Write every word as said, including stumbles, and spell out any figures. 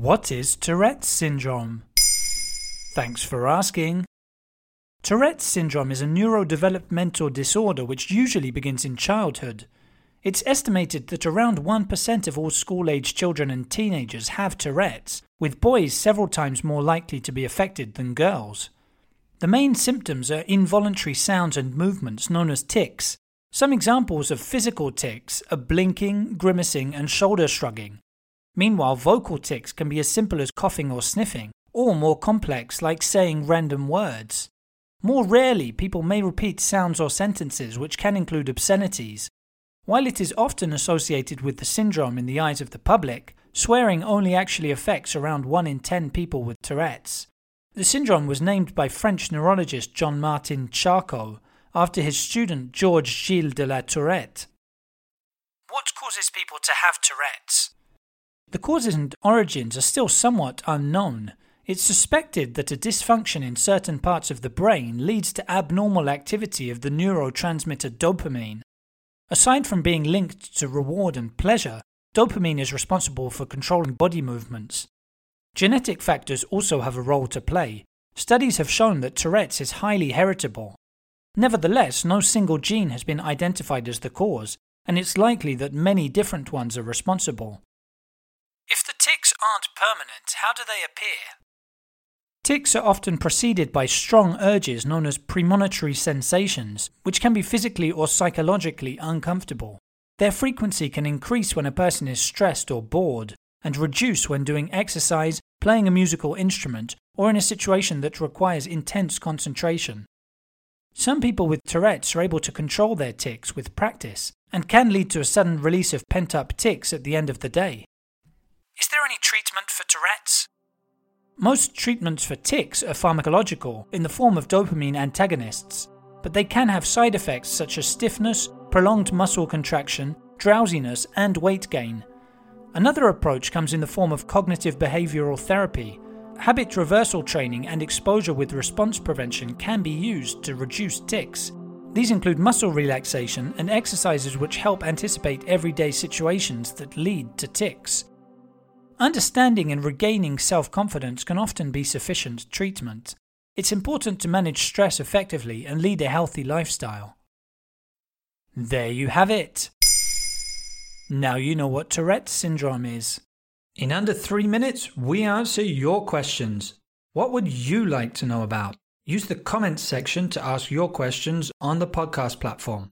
What is Tourette's syndrome? Thanks for asking. Tourette's syndrome is a neurodevelopmental disorder which usually begins in childhood. It's estimated that around one percent of all school-age children and teenagers have Tourette's, with boys several times more likely to be affected than girls. The main symptoms are involuntary sounds and movements known as tics. Some examples of physical tics are blinking, grimacing, and shoulder shrugging. Meanwhile, vocal tics can be as simple as coughing or sniffing, or more complex, like saying random words. More rarely, people may repeat sounds or sentences, which can include obscenities. While it is often associated with the syndrome in the eyes of the public, swearing only actually affects around one in ten people with Tourette's. The syndrome was named by French neurologist Jean Martin Charcot, after his student Georges Gilles de la Tourette. What causes people to have Tourette's? The causes and origins are still somewhat unknown. It's suspected that a dysfunction in certain parts of the brain leads to abnormal activity of the neurotransmitter dopamine. Aside from being linked to reward and pleasure, dopamine is responsible for controlling body movements. Genetic factors also have a role to play. Studies have shown that Tourette's is highly heritable. Nevertheless, no single gene has been identified as the cause, and it's likely that many different ones are responsible. If the tics aren't permanent, how do they appear? Tics are often preceded by strong urges known as premonitory sensations, which can be physically or psychologically uncomfortable. Their frequency can increase when a person is stressed or bored, and reduce when doing exercise, playing a musical instrument, or in a situation that requires intense concentration. Some people with Tourette's are able to control their tics with practice, and can lead to a sudden release of pent-up tics at the end of the day. Is there any treatment for Tourette's? Most treatments for tics are pharmacological, in the form of dopamine antagonists, but they can have side effects such as stiffness, prolonged muscle contraction, drowsiness, and weight gain. Another approach comes in the form of cognitive behavioral therapy. Habit reversal training and exposure with response prevention can be used to reduce tics. These include muscle relaxation and exercises which help anticipate everyday situations that lead to tics. Understanding and regaining self-confidence can often be sufficient treatment. It's important to manage stress effectively and lead a healthy lifestyle. There you have it. Now you know what Tourette's syndrome is. In under three minutes, we answer your questions. What would you like to know about? Use the comments section to ask your questions on the podcast platform.